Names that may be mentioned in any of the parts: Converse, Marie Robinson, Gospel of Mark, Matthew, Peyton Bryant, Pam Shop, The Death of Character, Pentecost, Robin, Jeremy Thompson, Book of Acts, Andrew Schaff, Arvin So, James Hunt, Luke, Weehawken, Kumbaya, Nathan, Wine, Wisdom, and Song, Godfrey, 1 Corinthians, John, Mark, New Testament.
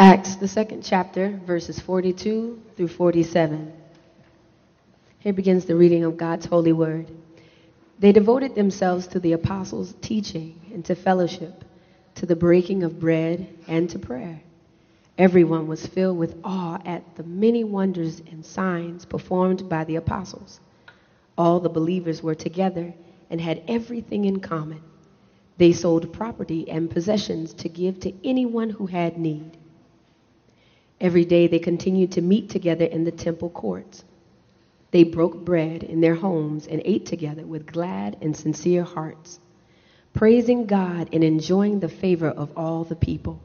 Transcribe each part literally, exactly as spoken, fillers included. Acts, the second chapter, verses forty-two through forty-seven. Here begins the reading of God's holy word. They devoted themselves to the apostles' teaching and to fellowship, to the breaking of bread and to prayer. Everyone was filled with awe at the many wonders and signs performed by the apostles. All the believers were together and had everything in common. They sold property and possessions to give to anyone who had need. Every day they continued to meet together in the temple courts. They broke bread in their homes and ate together with glad and sincere hearts, praising God and enjoying the favor of all the people.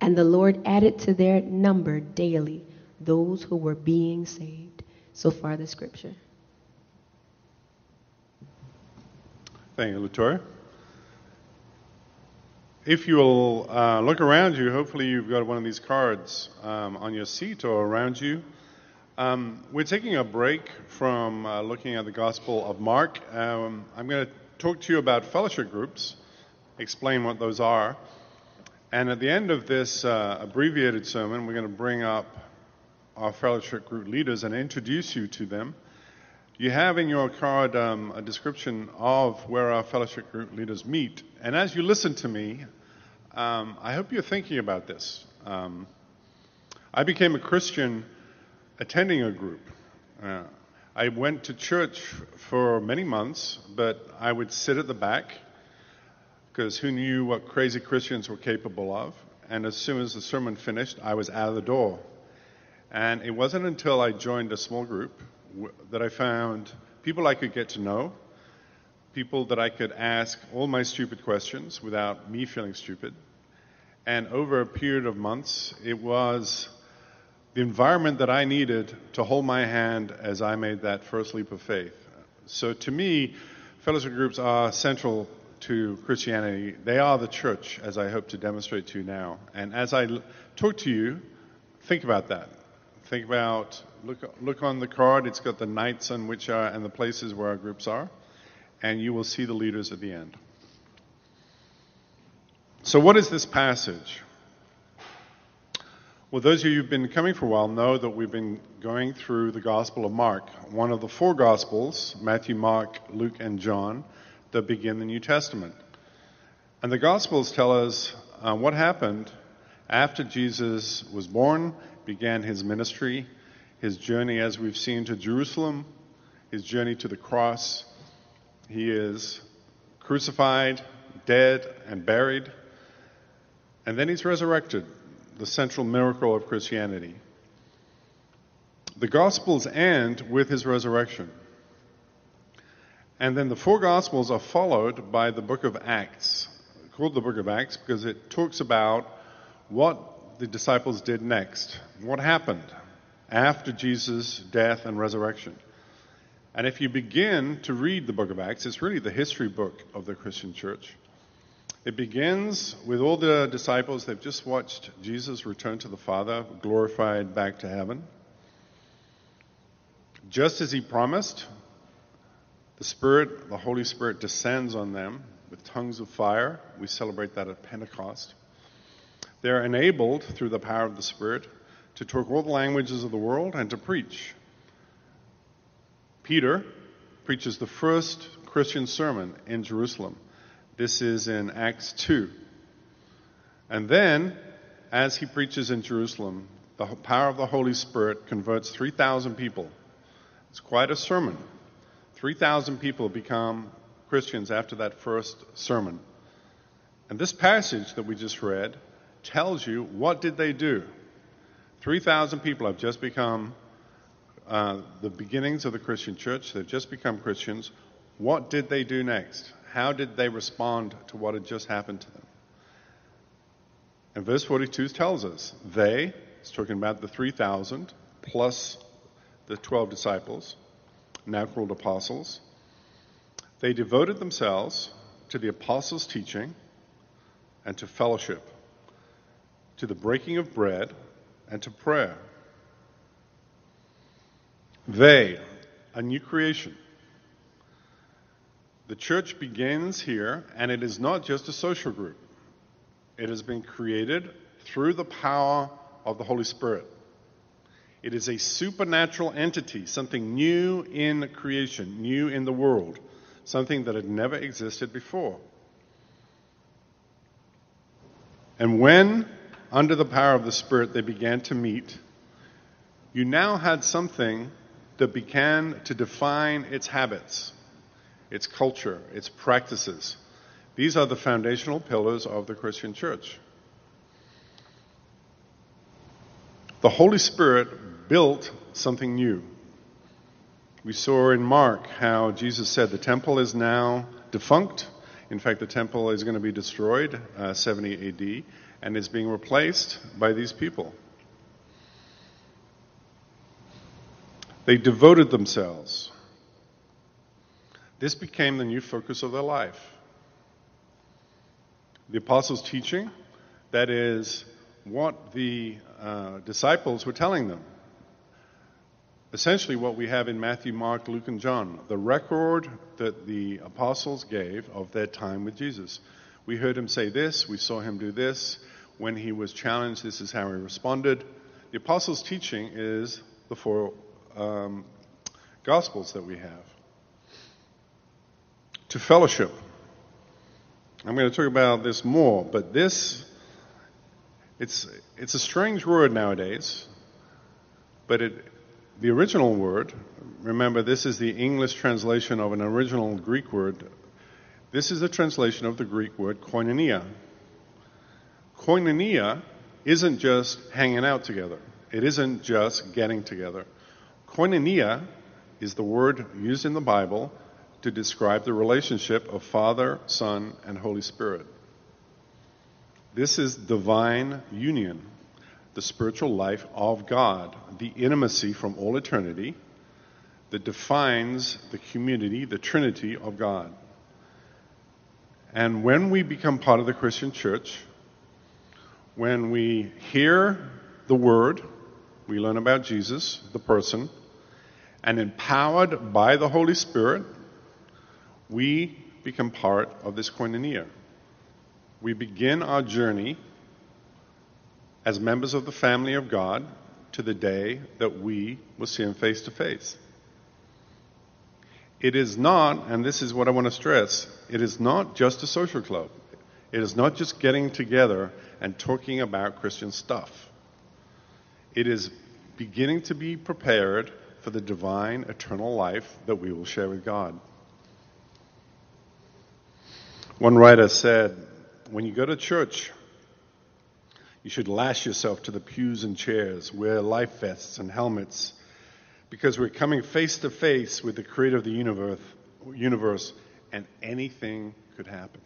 And the Lord added to their number daily those who were being saved. So far the scripture. Thank you, Latoya. If you'll uh, look around you, hopefully you've got one of these cards um, on your seat or around you. Um, we're taking a break from uh, looking at the Gospel of Mark. Um, I'm going to talk to you about fellowship groups, explain what those are. And at the end of this uh, abbreviated sermon, we're going to bring up our fellowship group leaders and introduce you to them. You have in your card um, a description of where our fellowship group leaders meet. And as you listen to me, um, I hope you're thinking about this. Um, I became a Christian attending a group. Uh, I went to church for many months, but I would sit at the back because who knew what crazy Christians were capable of? And as soon as the sermon finished, I was out of the door. And it wasn't until I joined a small group w- that I found people I could get to know, people that I could ask all my stupid questions without me feeling stupid. And over a period of months, it was the environment that I needed to hold my hand as I made that first leap of faith. So to me, fellowship groups are central to Christianity. They are the church, as I hope to demonstrate to you now. And as I talk to you, think about that. Think about, look look on the card. It's got the nights on which our, and the places where our groups are. And you will see the leaders at the end. So what is this passage? Well, those of you who've been coming for a while know that we've been going through the Gospel of Mark, one of the four Gospels, Matthew, Mark, Luke, and John, that begin the New Testament. And the Gospels tell us uh, what happened after Jesus was born, began his ministry, his journey, as we've seen, to Jerusalem, his journey to the cross. He is crucified, dead, and buried. And then he's resurrected, the central miracle of Christianity. The Gospels end with his resurrection. And then the four Gospels are followed by the Book of Acts, called the Book of Acts because it talks about what the disciples did next, what happened after Jesus' death and resurrection. And if you begin to read the Book of Acts, it's really the history book of the Christian church. It begins with all the disciples. They've just watched Jesus return to the Father, glorified back to heaven. Just as he promised, the Spirit, the Holy Spirit, descends on them with tongues of fire. We celebrate that at Pentecost. They're enabled, through the power of the Spirit, to talk all the languages of the world and to preach. Peter preaches the first Christian sermon in Jerusalem. This is in Acts two. And then, as he preaches in Jerusalem, the power of the Holy Spirit converts three thousand people. It's quite a sermon. three thousand people become Christians after that first sermon. And this passage that we just read tells you what did they do. three thousand people have just become uh, the beginnings of the Christian church. They've just become Christians. What did they do next? How did they respond to what had just happened to them? And verse forty-two tells us they, it's talking about the three thousand plus the twelve disciples, now called apostles, they devoted themselves to the apostles' teaching and to fellowship, to the breaking of bread and to prayer. They, a new creation. The church begins here, and it is not just a social group. It has been created through the power of the Holy Spirit. It is a supernatural entity, something new in creation, new in the world, something that had never existed before. And when, under the power of the Spirit, they began to meet, you now had something that began to define its habits, its culture, its practices. These are the foundational pillars of the Christian church. The Holy Spirit built something new. We saw in Mark how Jesus said the temple is now defunct. In fact, the temple is going to be destroyed, uh, seventy A D, and is being replaced by these people. They devoted themselves. This became the new focus of their life. The apostles' teaching, that is what the uh, disciples were telling them. Essentially what we have in Matthew, Mark, Luke, and John, the record that the apostles gave of their time with Jesus. We heard him say this, we saw him do this. When he was challenged, this is how he responded. The apostles' teaching is the four um, Gospels that we have. To fellowship. I'm going to talk about this more, but this... It's it's a strange word nowadays, but it, the original word, remember this is the English translation of an original Greek word. This is the translation of the Greek word koinonia. Koinonia isn't just hanging out together. It isn't just getting together. Koinonia is the word used in the Bible to describe the relationship of Father, Son, and Holy Spirit. This is divine union, the spiritual life of God, the intimacy from all eternity that defines the community, the Trinity of God. And when we become part of the Christian church, when we hear the word, we learn about Jesus, the person, and empowered by the Holy Spirit, we become part of this koinonia. We begin our journey as members of the family of God to the day that we will see him face to face. It is not, and this is what I want to stress, it is not just a social club. It is not just getting together and talking about Christian stuff. It is beginning to be prepared for the divine, eternal life that we will share with God. One writer said, when you go to church, you should lash yourself to the pews and chairs, wear life vests and helmets, because we're coming face to face with the creator of the universe, universe, and anything could happen.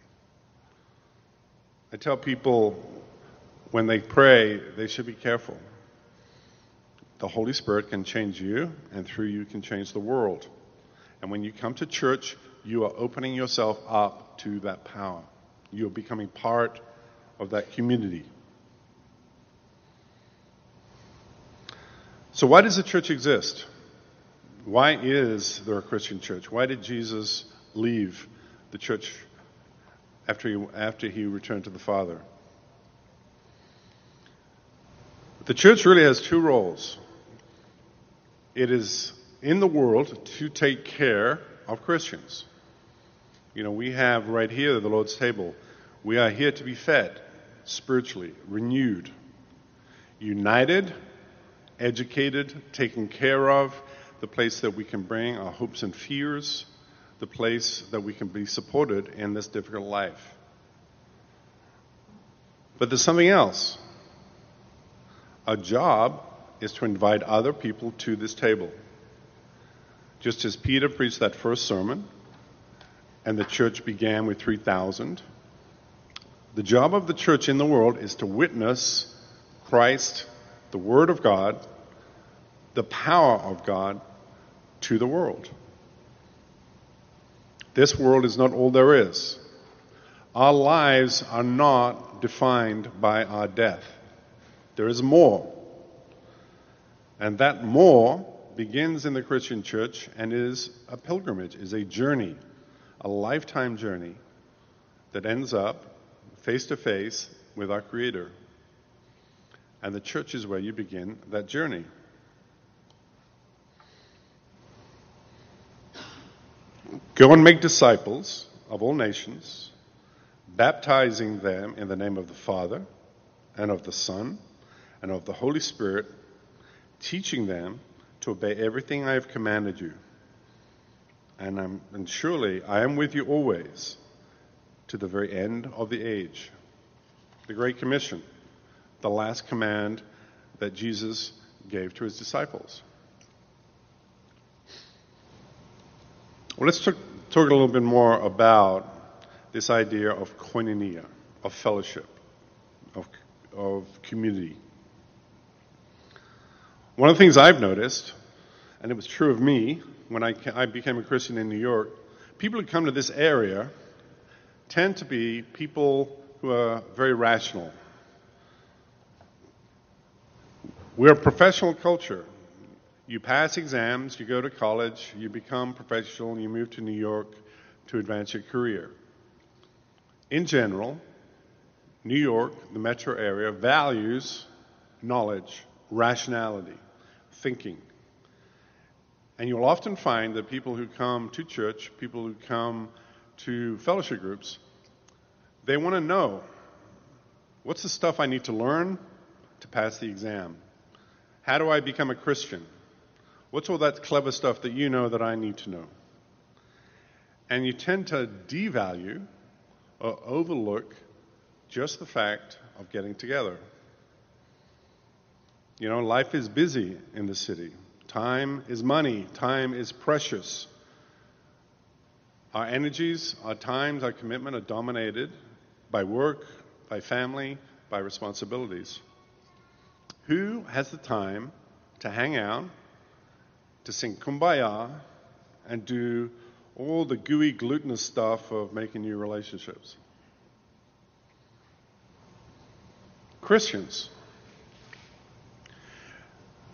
I tell people when they pray, they should be careful. The Holy Spirit can change you, and through you can change the world. And when you come to church, you are opening yourself up to that power. You're becoming part of that community. So why does the church exist? Why is there a Christian church? Why did Jesus leave the church after he, after he returned to the Father? The church really has two roles. It is in the world to take care of Christians. You know, we have right here the Lord's table. We are here to be fed spiritually, renewed, united, educated, taken care of, the place that we can bring our hopes and fears, the place that we can be supported in this difficult life. But there's something else. Our job is to invite other people to this table. Just as Peter preached that first sermon, and the church began with three thousand. The job of the church in the world is to witness Christ, the Word of God, the power of God to the world. This world is not all there is. Our lives are not defined by our death. There is more. And that more begins in the Christian church and is a pilgrimage, is a journey. A lifetime journey that ends up face to face with our Creator. and the church is where you begin that journey. Go and make disciples of all nations, baptizing them in the name of the Father and of the Son and of the Holy Spirit, teaching them to obey everything I have commanded you. And, I'm, and surely I am with you always to the very end of the age. The Great Commission, the last command that Jesus gave to his disciples. Well, let's talk, talk a little bit more about this idea of koinonia, of fellowship, of, of community. One of the things I've noticed, and it was true of me when I, I became a Christian in New York, people who come to this area tend to be people who are very rational. We're a professional culture. You pass exams, you go to college, you become professional, you move to New York to advance your career. In general, New York, the metro area, values knowledge, rationality, thinking. And you'll often find that people who come to church, people who come to fellowship groups, they want to know, what's the stuff I need to learn to pass the exam? How do I become a Christian? What's all that clever stuff that you know that I need to know? And you tend to devalue or overlook just the fact of getting together. You know, life is busy in the city. Time is money. Time is precious. Our energies, our times, our commitment are dominated by work, by family, by responsibilities. Who has the time to hang out, to sing Kumbaya and do all the gooey, glutinous stuff of making new relationships? Christians,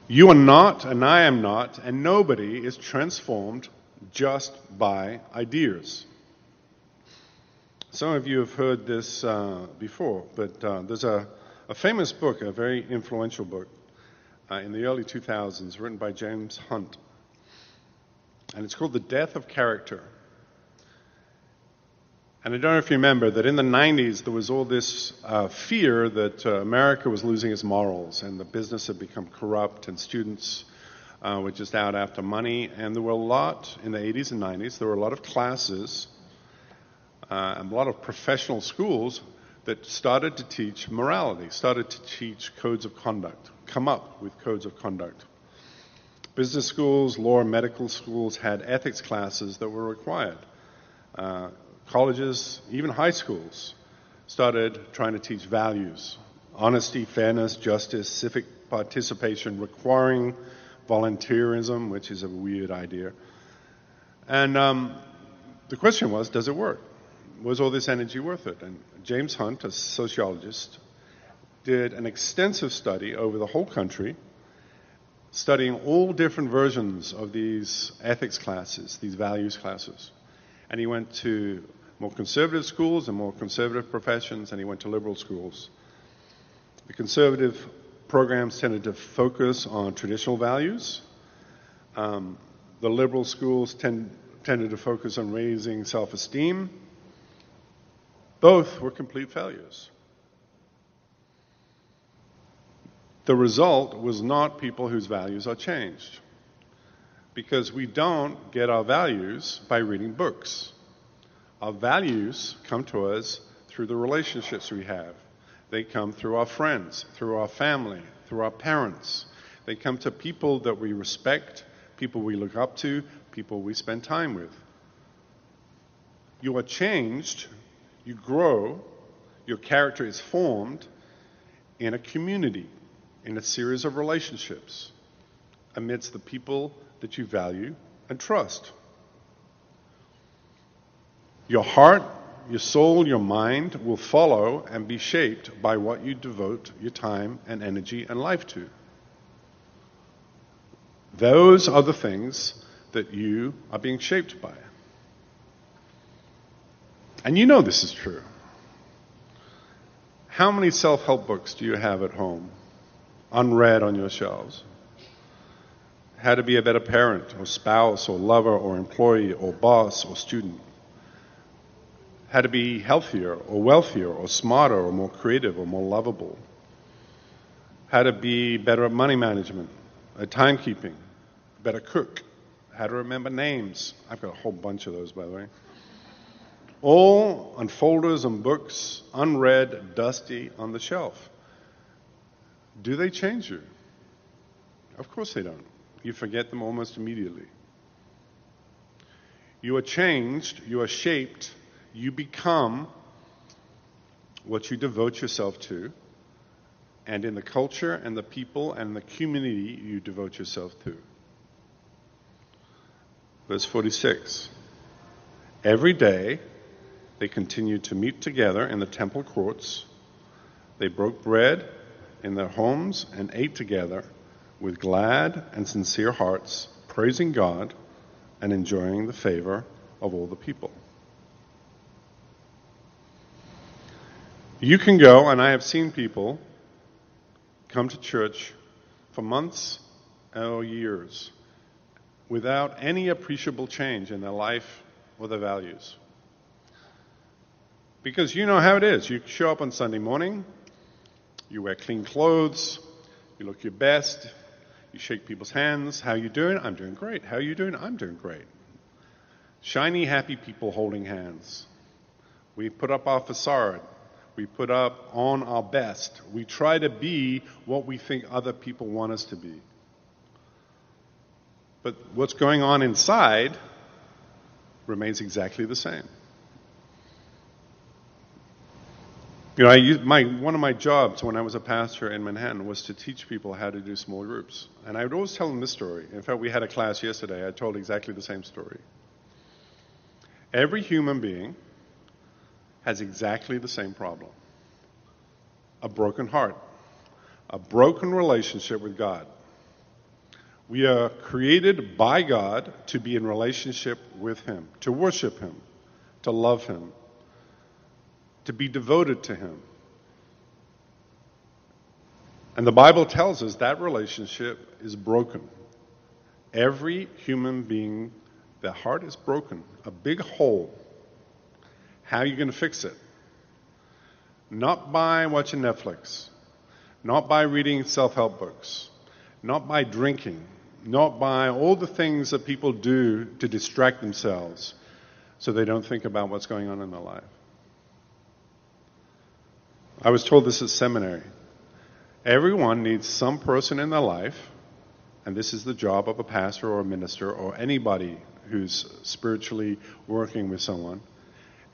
you are not, and I am not, and nobody is transformed just by ideas. Some of you have heard this uh, before, but uh, there's a, a famous book, a very influential book, Uh, in the early two thousands, written by James Hunt. And it's called The Death of Character. And I don't know if you remember that in the nineties, there was all this uh, fear that uh, America was losing its morals, and the business had become corrupt, and students uh, were just out after money. And there were a lot, in the eighties and nineties, there were a lot of classes uh, and a lot of professional schools that started to teach morality, started to teach codes of conduct. Come up with codes of conduct. Business schools, law and medical schools had ethics classes that were required. Uh, colleges, even high schools, started trying to teach values. Honesty, fairness, justice, civic participation, requiring volunteerism, which is a weird idea. And um, the question was, does it work? Was all this energy worth it? And James Hunt, a sociologist, did an extensive study over the whole country, studying all different versions of these ethics classes, these values classes. And he went to more conservative schools and more conservative professions, and he went to liberal schools. The conservative programs tended to focus on traditional values. Um, the liberal schools tend, tended to focus on raising self-esteem. Both were complete failures. The result was not people whose values are changed, because we don't get our values by reading books. Our values come to us through the relationships we have. They come through our friends, through our family, through our parents. They come to people that we respect, people we look up to, people we spend time with. You are changed, you grow, your character is formed in a community, in a series of relationships amidst the people that you value and trust. Your heart, your soul, your mind will follow and be shaped by what you devote your time and energy and life to. Those are the things that you are being shaped by. And you know this is true. How many self-help books do you have at home? unread on your shelves. How to be a better parent or spouse or lover or employee or boss or student. How to be healthier or wealthier or smarter or more creative or more lovable. How to be better at money management, at timekeeping, better cook, how to remember names. I've got a whole bunch of those, by the way. All on folders and books, unread, dusty, on the shelf. Do they change you? Of course they don't. You forget them almost immediately. You are changed, you are shaped, you become what you devote yourself to, and in the culture and the people and the community you devote yourself to. Verse forty-six. Every day they continued to meet together in the temple courts. They broke bread in their homes and ate together with glad and sincere hearts, praising God and enjoying the favor of all the people. You can go, and I have seen people come to church for months or years without any appreciable change in their life or their values. Because you know how it is. You show up on Sunday morning, you wear clean clothes, you look your best, you shake people's hands. How you doing? I'm doing great. How you doing? I'm doing great. Shiny, happy people holding hands. We put up our facade. We put up on our best. We try to be what we think other people want us to be. But what's going on inside remains exactly the same. You know, I used my, one of my jobs when I was a pastor in Manhattan was to teach people how to do small groups. And I would always tell them this story. In fact, we had a class yesterday. I told exactly the same story. Every human being has exactly the same problem. A broken heart. A broken relationship with God. We are created by God to be in relationship with Him, to worship Him, to love Him, to be devoted to Him. And the Bible tells us that relationship is broken. Every human being, their heart is broken. A big hole. How are you going to fix it? Not by watching Netflix, not by reading self-help books, not by drinking, not by all the things that people do to distract themselves so they don't think about what's going on in their life. I was told this at seminary. Everyone needs some person in their life, and this is the job of a pastor or a minister or anybody who's spiritually working with someone.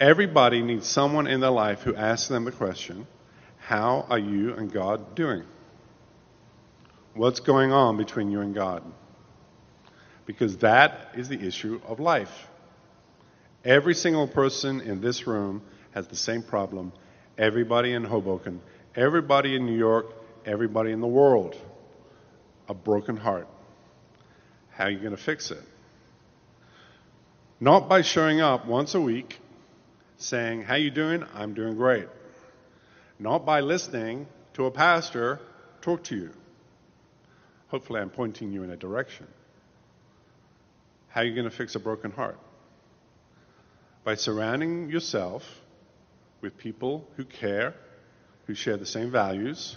Everybody needs someone in their life who asks them the question, how are you and God doing? What's going on between you and God? Because that is the issue of life. Every single person in this room has the same problem. Everybody in Hoboken, everybody in New York, everybody in the world. A broken heart. How are you going to fix it? Not by showing up once a week saying, how you doing? I'm doing great. Not by listening to a pastor talk to you. Hopefully I'm pointing you in a direction. How are you going to fix a broken heart? By surrounding yourself with people who care, who share the same values,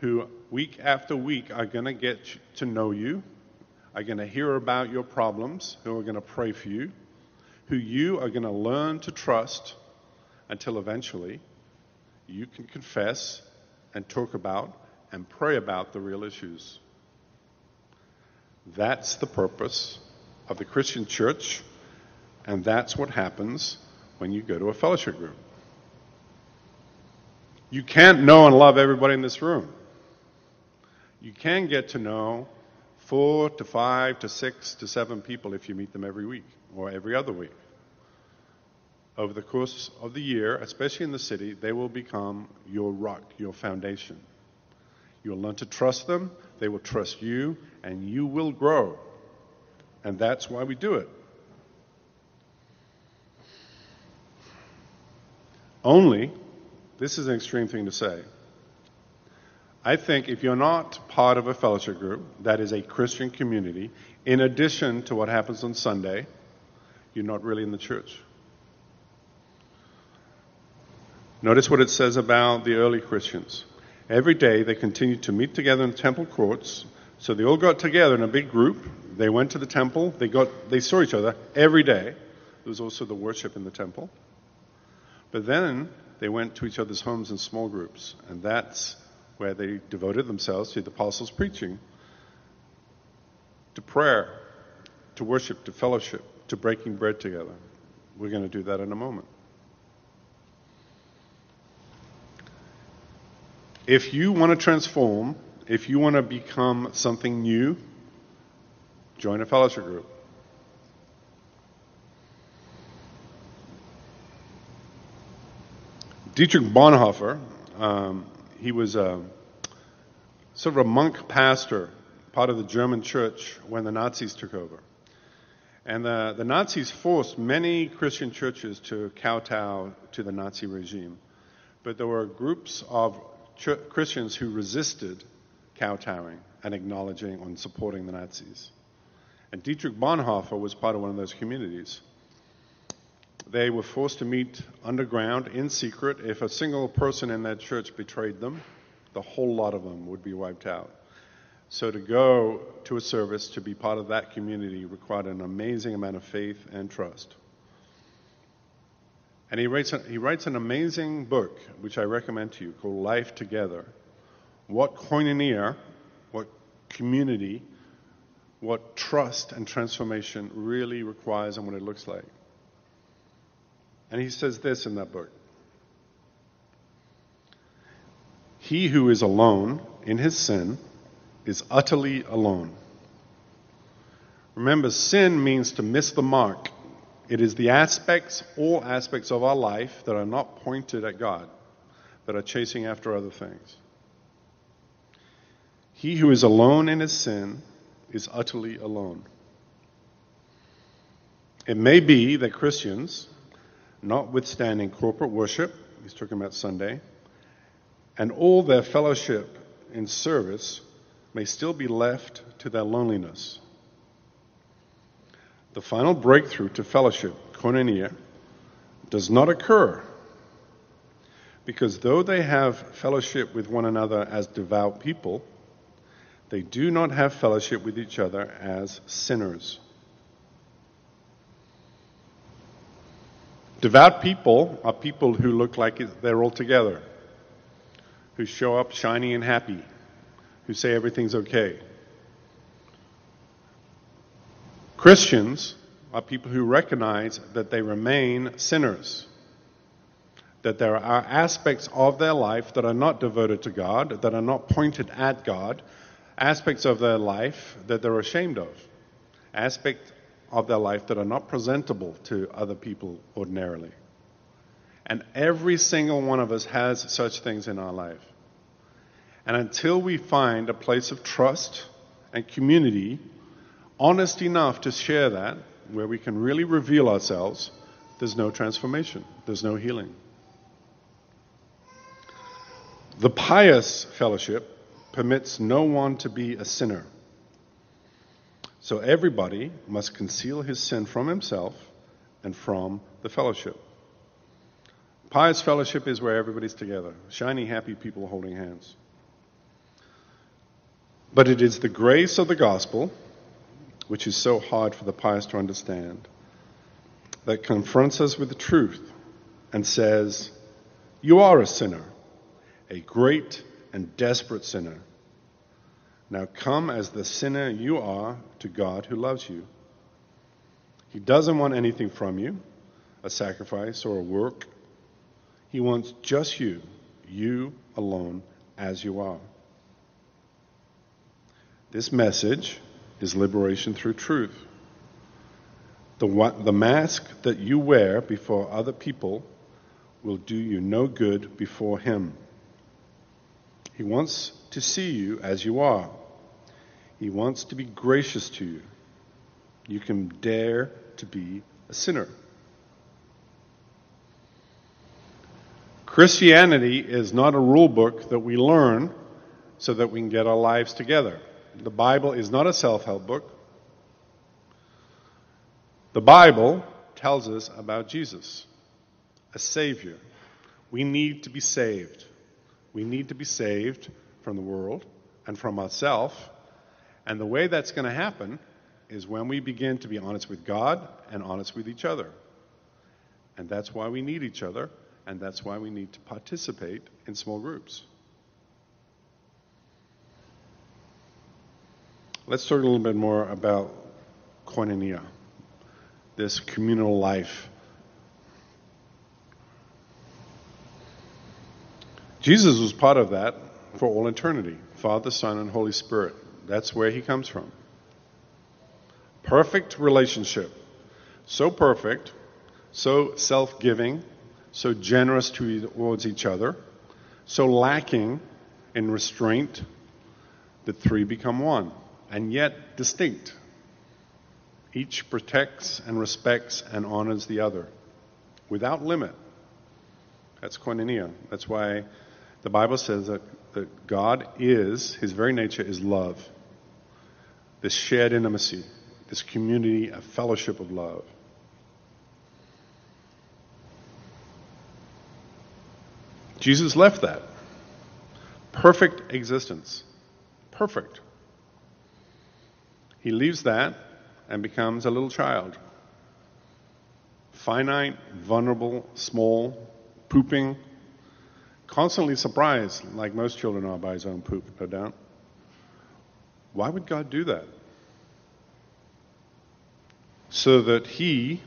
who week after week are going to get to know you, are going to hear about your problems, who are going to pray for you, who you are going to learn to trust until eventually you can confess and talk about and pray about the real issues. That's the purpose of the Christian church, and that's what happens when you go to a fellowship group. You can't know and love everybody in this room. You can get to know four to five to six to seven people if you meet them every week or every other week. Over the course of the year, especially in the city, they will become your rock, your foundation. You'll learn to trust them, they will trust you, and you will grow. And that's why we do it. Only, this is an extreme thing to say, I think if you're not part of a fellowship group that is a Christian community, in addition to what happens on Sunday, you're not really in the church. Notice what it says about the early Christians. Every day they continued to meet together in the temple courts. So they all got together in a big group. They went to the temple. They got they saw each other every day. There was also the worship in the temple. But then they went to each other's homes in small groups. And that's where they devoted themselves to the apostles' preaching, to prayer, to worship, to fellowship, to breaking bread together. We're going to do that in a moment. If you want to transform, if you want to become something new, join a fellowship group. Dietrich Bonhoeffer, um, he was a, sort of a monk pastor, part of the German church when the Nazis took over. And the, the Nazis forced many Christian churches to kowtow to the Nazi regime. But there were groups of Christians who resisted kowtowing and acknowledging and supporting the Nazis. And Dietrich Bonhoeffer was part of one of those communities. They were forced to meet underground in secret. If a single person in that church betrayed them, the whole lot of them would be wiped out. So to go to a service, to be part of that community, required an amazing amount of faith and trust. And he writes, he writes an amazing book, which I recommend to you, called Life Together. What koinonia, what community, what trust and transformation really requires and what it looks like. And he says this in that book. He who is alone in his sin is utterly alone. Remember, sin means to miss the mark. It is the aspects, all aspects of our life that are not pointed at God, that are chasing after other things. He who is alone in his sin is utterly alone. It may be that Christians, notwithstanding corporate worship, he's talking about Sunday, and all their fellowship in service, may still be left to their loneliness. The final breakthrough to fellowship, koinonia, does not occur because though they have fellowship with one another as devout people, they do not have fellowship with each other as sinners. Devout people are people who look like they're all together, who show up shiny and happy, who say everything's okay. Christians are people who recognize that they remain sinners, that there are aspects of their life that are not devoted to God, that are not pointed at God, aspects of their life that they're ashamed of, aspects of their life that are not presentable to other people ordinarily. And every single one of us has such things in our life. And until we find a place of trust and community, honest enough to share that, where we can really reveal ourselves, there's no transformation, there's no healing. The pious fellowship permits no one to be a sinner. So everybody must conceal his sin from himself and from the fellowship. Pious fellowship is where everybody's together, shiny, happy people holding hands. But it is the grace of the gospel, which is so hard for the pious to understand, that confronts us with the truth and says, you are a sinner, a great and desperate sinner. Now come as the sinner you are to God who loves you. He doesn't want anything from you, a sacrifice or a work. He wants just you, you alone as you are. This message is liberation through truth. The, the mask that you wear before other people will do you no good before Him. He wants to see you as you are. He wants to be gracious to you. You can dare to be a sinner. Christianity is not a rule book that we learn so that we can get our lives together. The Bible is not a self-help book. The Bible tells us about Jesus, a Savior. We need to be saved. We need to be saved from the world and from ourselves. And the way that's going to happen is when we begin to be honest with God and honest with each other. And that's why we need each other, and that's why we need to participate in small groups. Let's talk a little bit more about koinonia, this communal life. Jesus was part of that for all eternity, Father, Son, and Holy Spirit. That's where he comes from. Perfect relationship. So perfect, so self-giving, so generous towards each other, so lacking in restraint that three become one, and yet distinct. Each protects and respects and honors the other without limit. That's koinonia. That's why the Bible says that, that God is, his very nature is love, this shared intimacy, this community, a fellowship of love. Jesus left that. Perfect existence. Perfect. He leaves that and becomes a little child. Finite, vulnerable, small, pooping, constantly surprised, like most children are, by his own poop, no doubt. Why would God do that? So that he,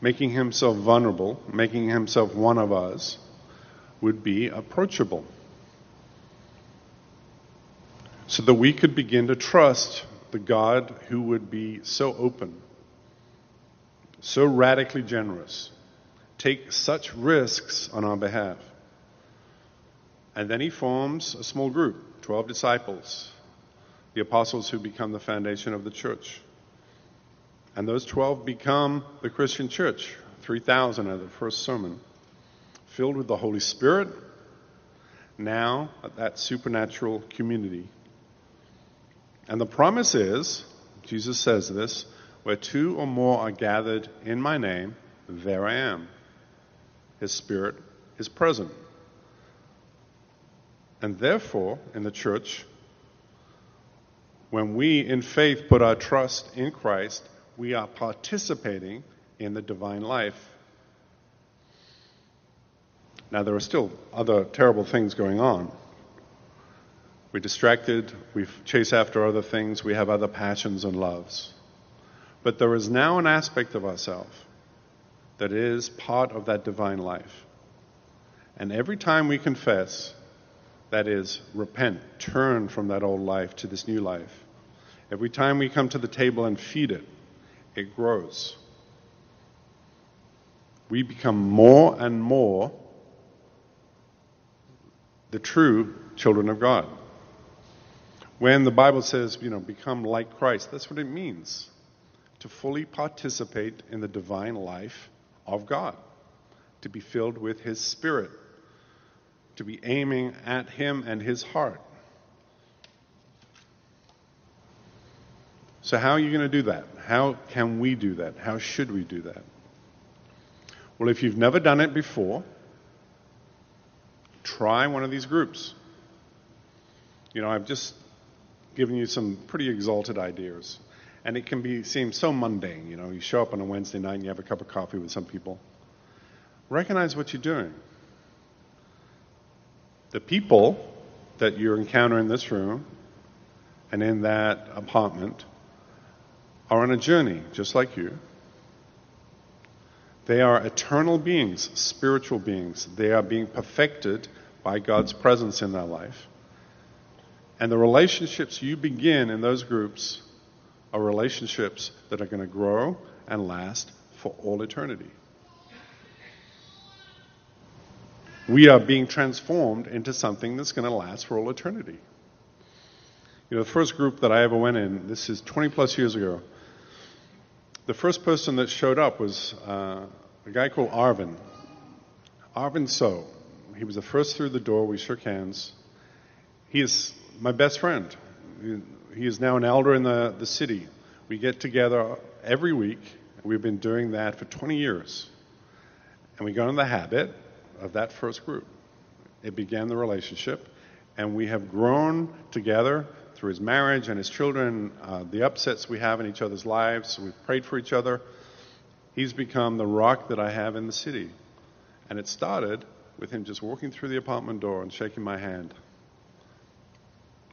making himself vulnerable, making himself one of us, would be approachable. So that we could begin to trust the God who would be so open, so radically generous, take such risks on our behalf. And then he forms a small group, twelve disciples, the apostles who become the foundation of the church. And those twelve become the Christian church, three thousand at the first sermon, filled with the Holy Spirit, now at that supernatural community. And the promise is, Jesus says this, where two or more are gathered in my name, there I am. His Spirit is present. And therefore, in the church, when we in faith put our trust in Christ, we are participating in the divine life. Now, there are still other terrible things going on. We're distracted, we chase after other things, we have other passions and loves. But there is now an aspect of ourselves that is part of that divine life. And every time we confess, that is, repent, turn from that old life to this new life, every time we come to the table and feed it, it grows. We become more and more the true children of God. When the Bible says, you know, become like Christ, that's what it means, to fully participate in the divine life of God, to be filled with his Spirit, to be aiming at him and his heart. So how are you going to do that? How can we do that? How should we do that? Well, if you've never done it before, try one of these groups. You know, I've just giving you some pretty exalted ideas. And it can be seem so mundane, you know. You show up on a Wednesday night and you have a cup of coffee with some people. Recognize what you're doing. The people that you encounter in this room and in that apartment are on a journey, just like you. They are eternal beings, spiritual beings. They are being perfected by God's presence in their life. And the relationships you begin in those groups are relationships that are going to grow and last for all eternity. We are being transformed into something that's going to last for all eternity. You know, the first group that I ever went in, this is twenty plus years ago, the first person that showed up was uh, a guy called Arvin. Arvin So. He was the first through the door. We shook hands. He is my best friend. He is now an elder in the, the city. We get together every week. We've been doing that for twenty years. And we got in the habit of that first group. It began the relationship. And we have grown together through his marriage and his children, uh, the upsets we have in each other's lives. We've prayed for each other. He's become the rock that I have in the city. And it started with him just walking through the apartment door and shaking my hand.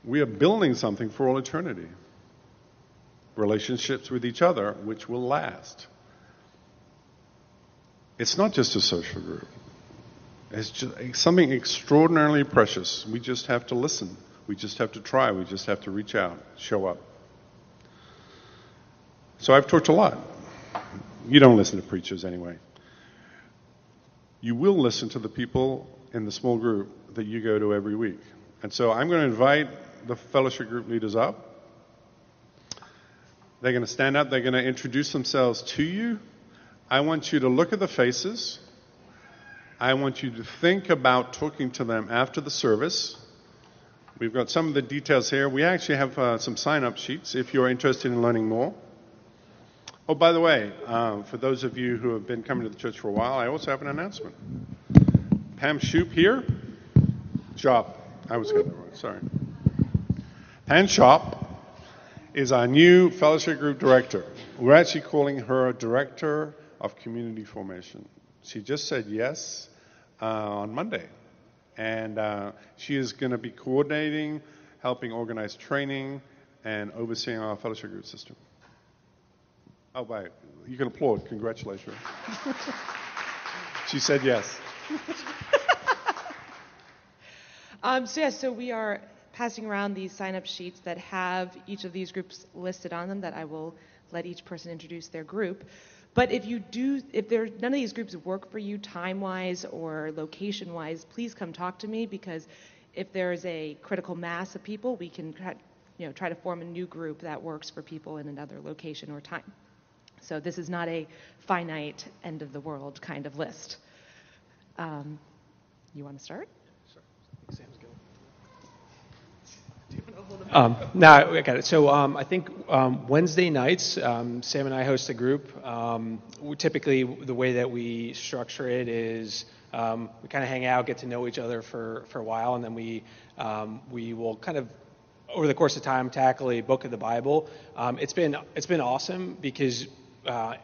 We are building something for all eternity. Relationships with each other, which will last. It's not just a social group. It's just something extraordinarily precious. We just have to listen. We just have to try. We just have to reach out, show up. So I've talked a lot. You don't listen to preachers anyway. You will listen to the people in the small group that you go to every week. And so I'm going to invite the fellowship group leaders up. They're going to stand up. They're going to introduce themselves to you. I want you to look at the faces. I want you to think about talking to them after the service. We've got some of the details here. We actually have uh, some sign-up sheets if you're interested in learning more. Oh, by the way, uh, for those of you who have been coming to the church for a while, I also have an announcement. Pam Shop here. Shop. I was going to wrong. Sorry. Pam Shop is our new fellowship group director. We're actually calling her Director of Community Formation. She just said yes uh, on Monday. And uh, she is going to be coordinating, helping organize training, and overseeing our fellowship group system. Oh, wait. You can applaud. Congratulate her. She said yes. um, so, yes, yeah, so we are passing around these sign-up sheets that have each of these groups listed on them that I will let each person introduce their group. But if you do, if there none of these groups work for you time-wise or location-wise, please come talk to me, because if there is a critical mass of people, we can try, you know, try to form a new group that works for people in another location or time. So this is not a finite end-of-the-world kind of list. Um, you want to start? Um, no, I got it. So um, I think um, Wednesday nights, um, Sam and I host a group. Um, typically, the way that we structure it is um, we kind of hang out, get to know each other for, for a while, and then we um, we will kind of, over the course of time, tackle a book of the Bible. Um, it's been it's been awesome because uh,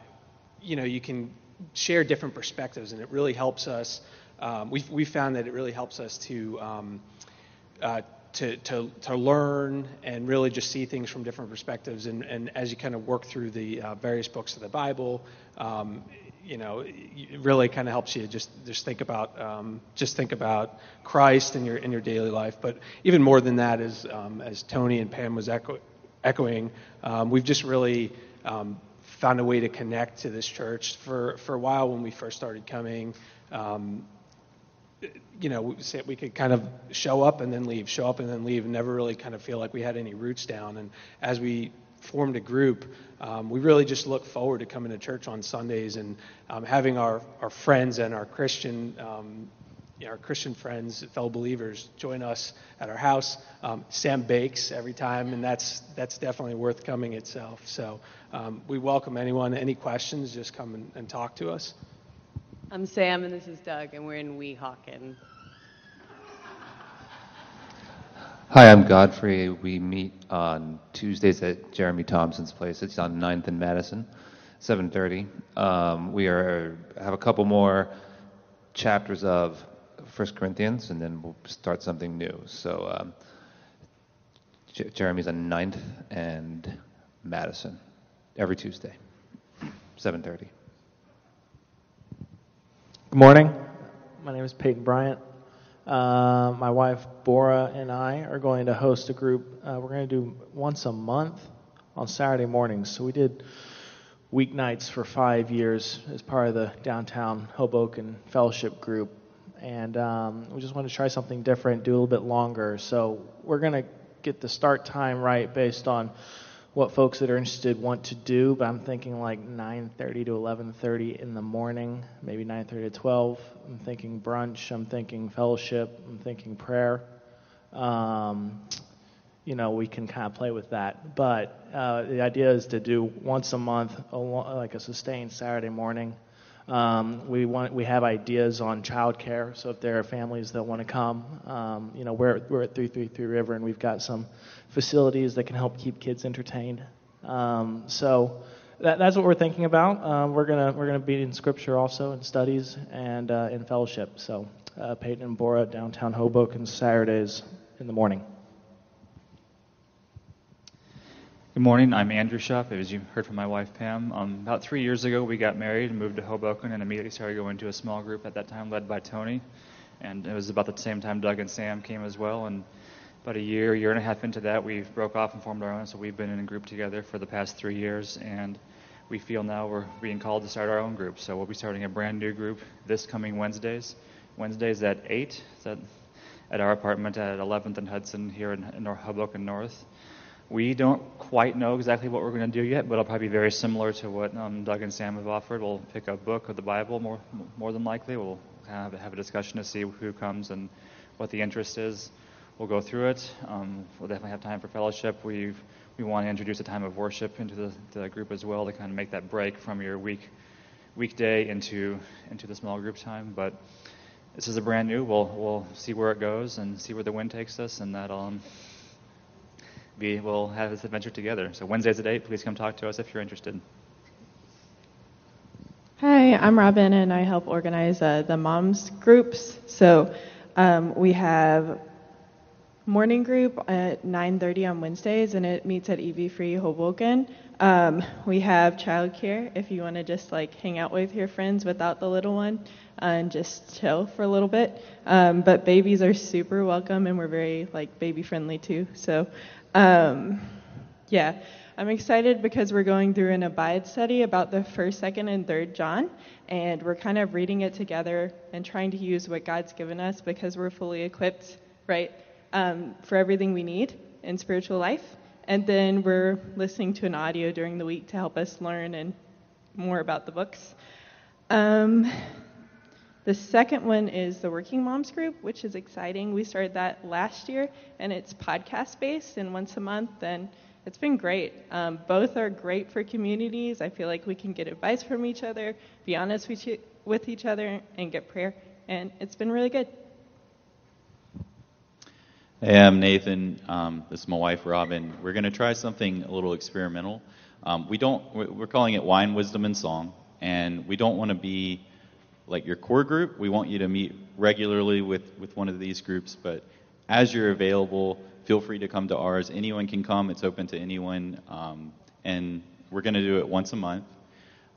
you know you can share different perspectives, and it really helps us. Um, we we found that it really helps us to. Um, uh, To, to to learn and really just see things from different perspectives, and, and as you kind of work through the uh, various books of the Bible, um, you know, it really kind of helps you just just think about um, just think about Christ in your in your daily life. But even more than that, as um, as Tony and Pam was echo- echoing, um, we've just really. Um, found a way to connect to this church. For for a while when we first started coming, Um, you know, we could kind of show up and then leave, show up and then leave, and never really kind of feel like we had any roots down. And as we formed a group, um, we really just look forward to coming to church on Sundays and um, having our, our friends and our Christian um, you know, our Christian friends, fellow believers, join us at our house. Um, Sam bakes every time, and that's that's definitely worth coming itself. So um, we welcome anyone. Any questions, just come and, and talk to us. I'm Sam, and this is Doug, and we're in Weehawken. Hi, I'm Godfrey. We meet on Tuesdays at Jeremy Thompson's place. It's on ninth and Madison, seven thirty. Um, we are have a couple more chapters of First Corinthians, and then we'll start something new. So um, J- Jeremy's on ninth and Madison every Tuesday, seven thirty. Good morning. My name is Peyton Bryant. Uh, my wife, Bora, and I are going to host a group. Uh, we're going to do once a month on Saturday mornings. So we did weeknights for five years as part of the downtown Hoboken fellowship group. And um, we just want to try something different, do a little bit longer. So we're going to get the start time right based on what folks that are interested want to do, but I'm thinking like nine thirty to eleven thirty in the morning, maybe nine thirty to twelve. I'm thinking brunch. I'm thinking fellowship. I'm thinking prayer. um, you know, we can kind of play with that. But uh, the idea is to do once a month, a, like a sustained Saturday morning. Um, we want we have ideas on childcare, so if there are families that want to come, um, you know, we're we're at three thirty-three River, and we've got some facilities that can help keep kids entertained. Um, so that, that's what we're thinking about. Um, we're gonna we're gonna be in Scripture also, in studies, and uh, in fellowship. So uh, Peyton and Bora, downtown Hoboken, Saturdays in the morning. Good morning, I'm Andrew Schaff, as you heard from my wife Pam. Um, about three years ago we got married and moved to Hoboken and immediately started going to a small group at that time led by Tony. And it was about the same time Doug and Sam came as well. And about a year, year and a half into that we broke off and formed our own, so we've been in a group together for the past three years. And we feel now we're being called to start our own group. So we'll be starting a brand new group this coming Wednesdays. Wednesdays at eight, at our apartment at eleventh and Hudson here in, in Hoboken North. We don't quite know exactly what we're going to do yet, but it'll probably be very similar to what um, Doug and Sam have offered. We'll pick a book of the Bible, more more than likely. We'll kind of have a discussion to see who comes and what the interest is. We'll go through it. Um, we'll definitely have time for fellowship. We we want to introduce a time of worship into the, the group as well, to kind of make that break from your week weekday into into the small group time. But this is a brand new. We'll we'll see where it goes and see where the wind takes us, and that um. We will have this adventure together. So Wednesdays at eight, please come talk to us if you're interested. Hi, I'm Robin, and I help organize uh, the moms groups. So um, we have morning group at nine thirty on Wednesdays, and it meets at E V Free Hoboken. Um, we have childcare if you want to just like hang out with your friends without the little one and just chill for a little bit. Um, but babies are super welcome, and we're very like baby friendly too. So. Um, yeah, I'm excited because we're going through an Abide study about the first, second, and third John, and we're kind of reading it together and trying to use what God's given us because we're fully equipped, right, um, for everything we need in spiritual life. And then we're listening to an audio during the week to help us learn and more about the books. Um, The second one is the Working Moms group, which is exciting. We started that last year, and it's podcast-based and once a month, and it's been great. Um, both are great for communities. I feel like we can get advice from each other, be honest with each other, and get prayer, and it's been really good. Hey, I'm Nathan. Um, this is my wife, Robin. We're going to try something a little experimental. Um, we don't. We're calling it Wine, Wisdom, and Song, and we don't want to be like your core group. We want you to meet regularly with, with one of these groups, but as you're available, feel free to come to ours. Anyone can come. It's open to anyone, um, and we're going to do it once a month.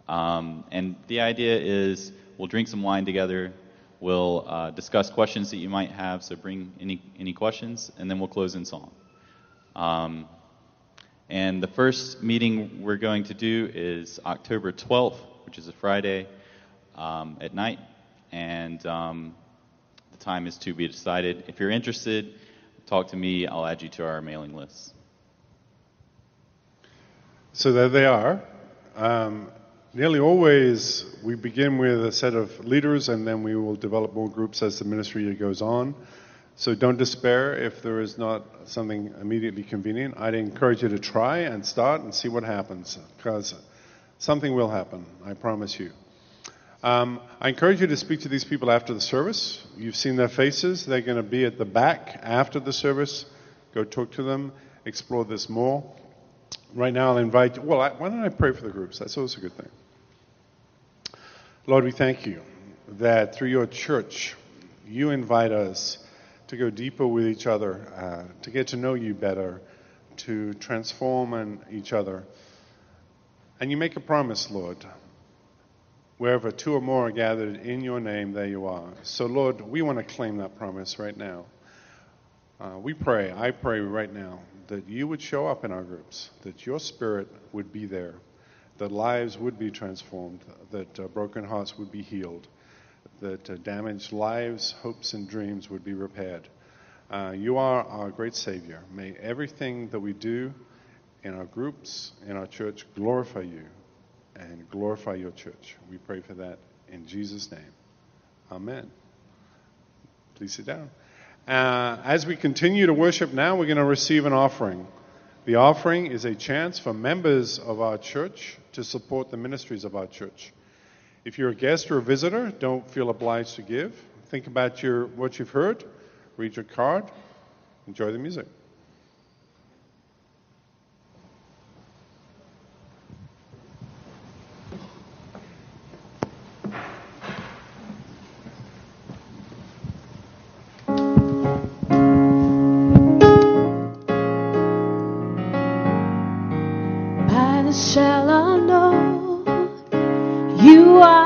Um, and the idea is we'll drink some wine together. We'll uh, discuss questions that you might have, so bring any, any questions, and then we'll close in song. Um, and the first meeting we're going to do is October twelfth, which is a Friday, Um, at night, and um, the time is to be decided. If you're interested, talk to me. I'll add you to our mailing list. So there they are. Um, nearly always we begin with a set of leaders, and then we will develop more groups as the ministry year goes on. So don't despair if there is not something immediately convenient. I'd encourage you to try and start and see what happens, because something will happen, I promise you. Um, I encourage you to speak to these people after the service. You've seen their faces. They're going to be at the back after the service. Go talk to them. Explore this more. Right now I'll invite you. Well, I, why don't I pray for the groups? That's always a good thing. Lord, we thank you that through your church, you invite us to go deeper with each other, uh, to get to know you better, to transform in each other. And you make a promise, Lord. Wherever two or more are gathered in your name, there you are. So, Lord, we want to claim that promise right now. Uh, we pray, I pray right now, that you would show up in our groups, that your spirit would be there, that lives would be transformed, that uh, broken hearts would be healed, that uh, damaged lives, hopes, and dreams would be repaired. Uh, you are our great Savior. May everything that we do in our groups, in our church, glorify you. And glorify your church. We pray for that in Jesus' name. Amen. Please sit down. Uh, as we continue to worship now, we're going to receive an offering. The offering is a chance for members of our church to support the ministries of our church. If you're a guest or a visitor, don't feel obliged to give. Think about your what you've heard, read your card, enjoy the music. Shall I know you are